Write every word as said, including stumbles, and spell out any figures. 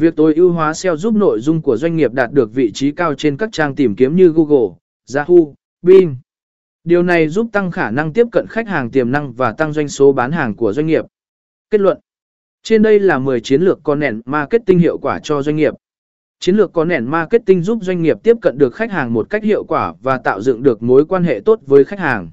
Việc tối ưu hóa ét i ô giúp nội dung của doanh nghiệp đạt được vị trí cao trên các trang tìm kiếm như Google, Yahoo, Bing. Điều này giúp tăng khả năng tiếp cận khách hàng tiềm năng và tăng doanh số bán hàng của doanh nghiệp. Kết luận. Trên đây là mười chiến lược content marketing hiệu quả cho doanh nghiệp. Chiến lược content marketing giúp doanh nghiệp tiếp cận được khách hàng một cách hiệu quả và tạo dựng được mối quan hệ tốt với khách hàng.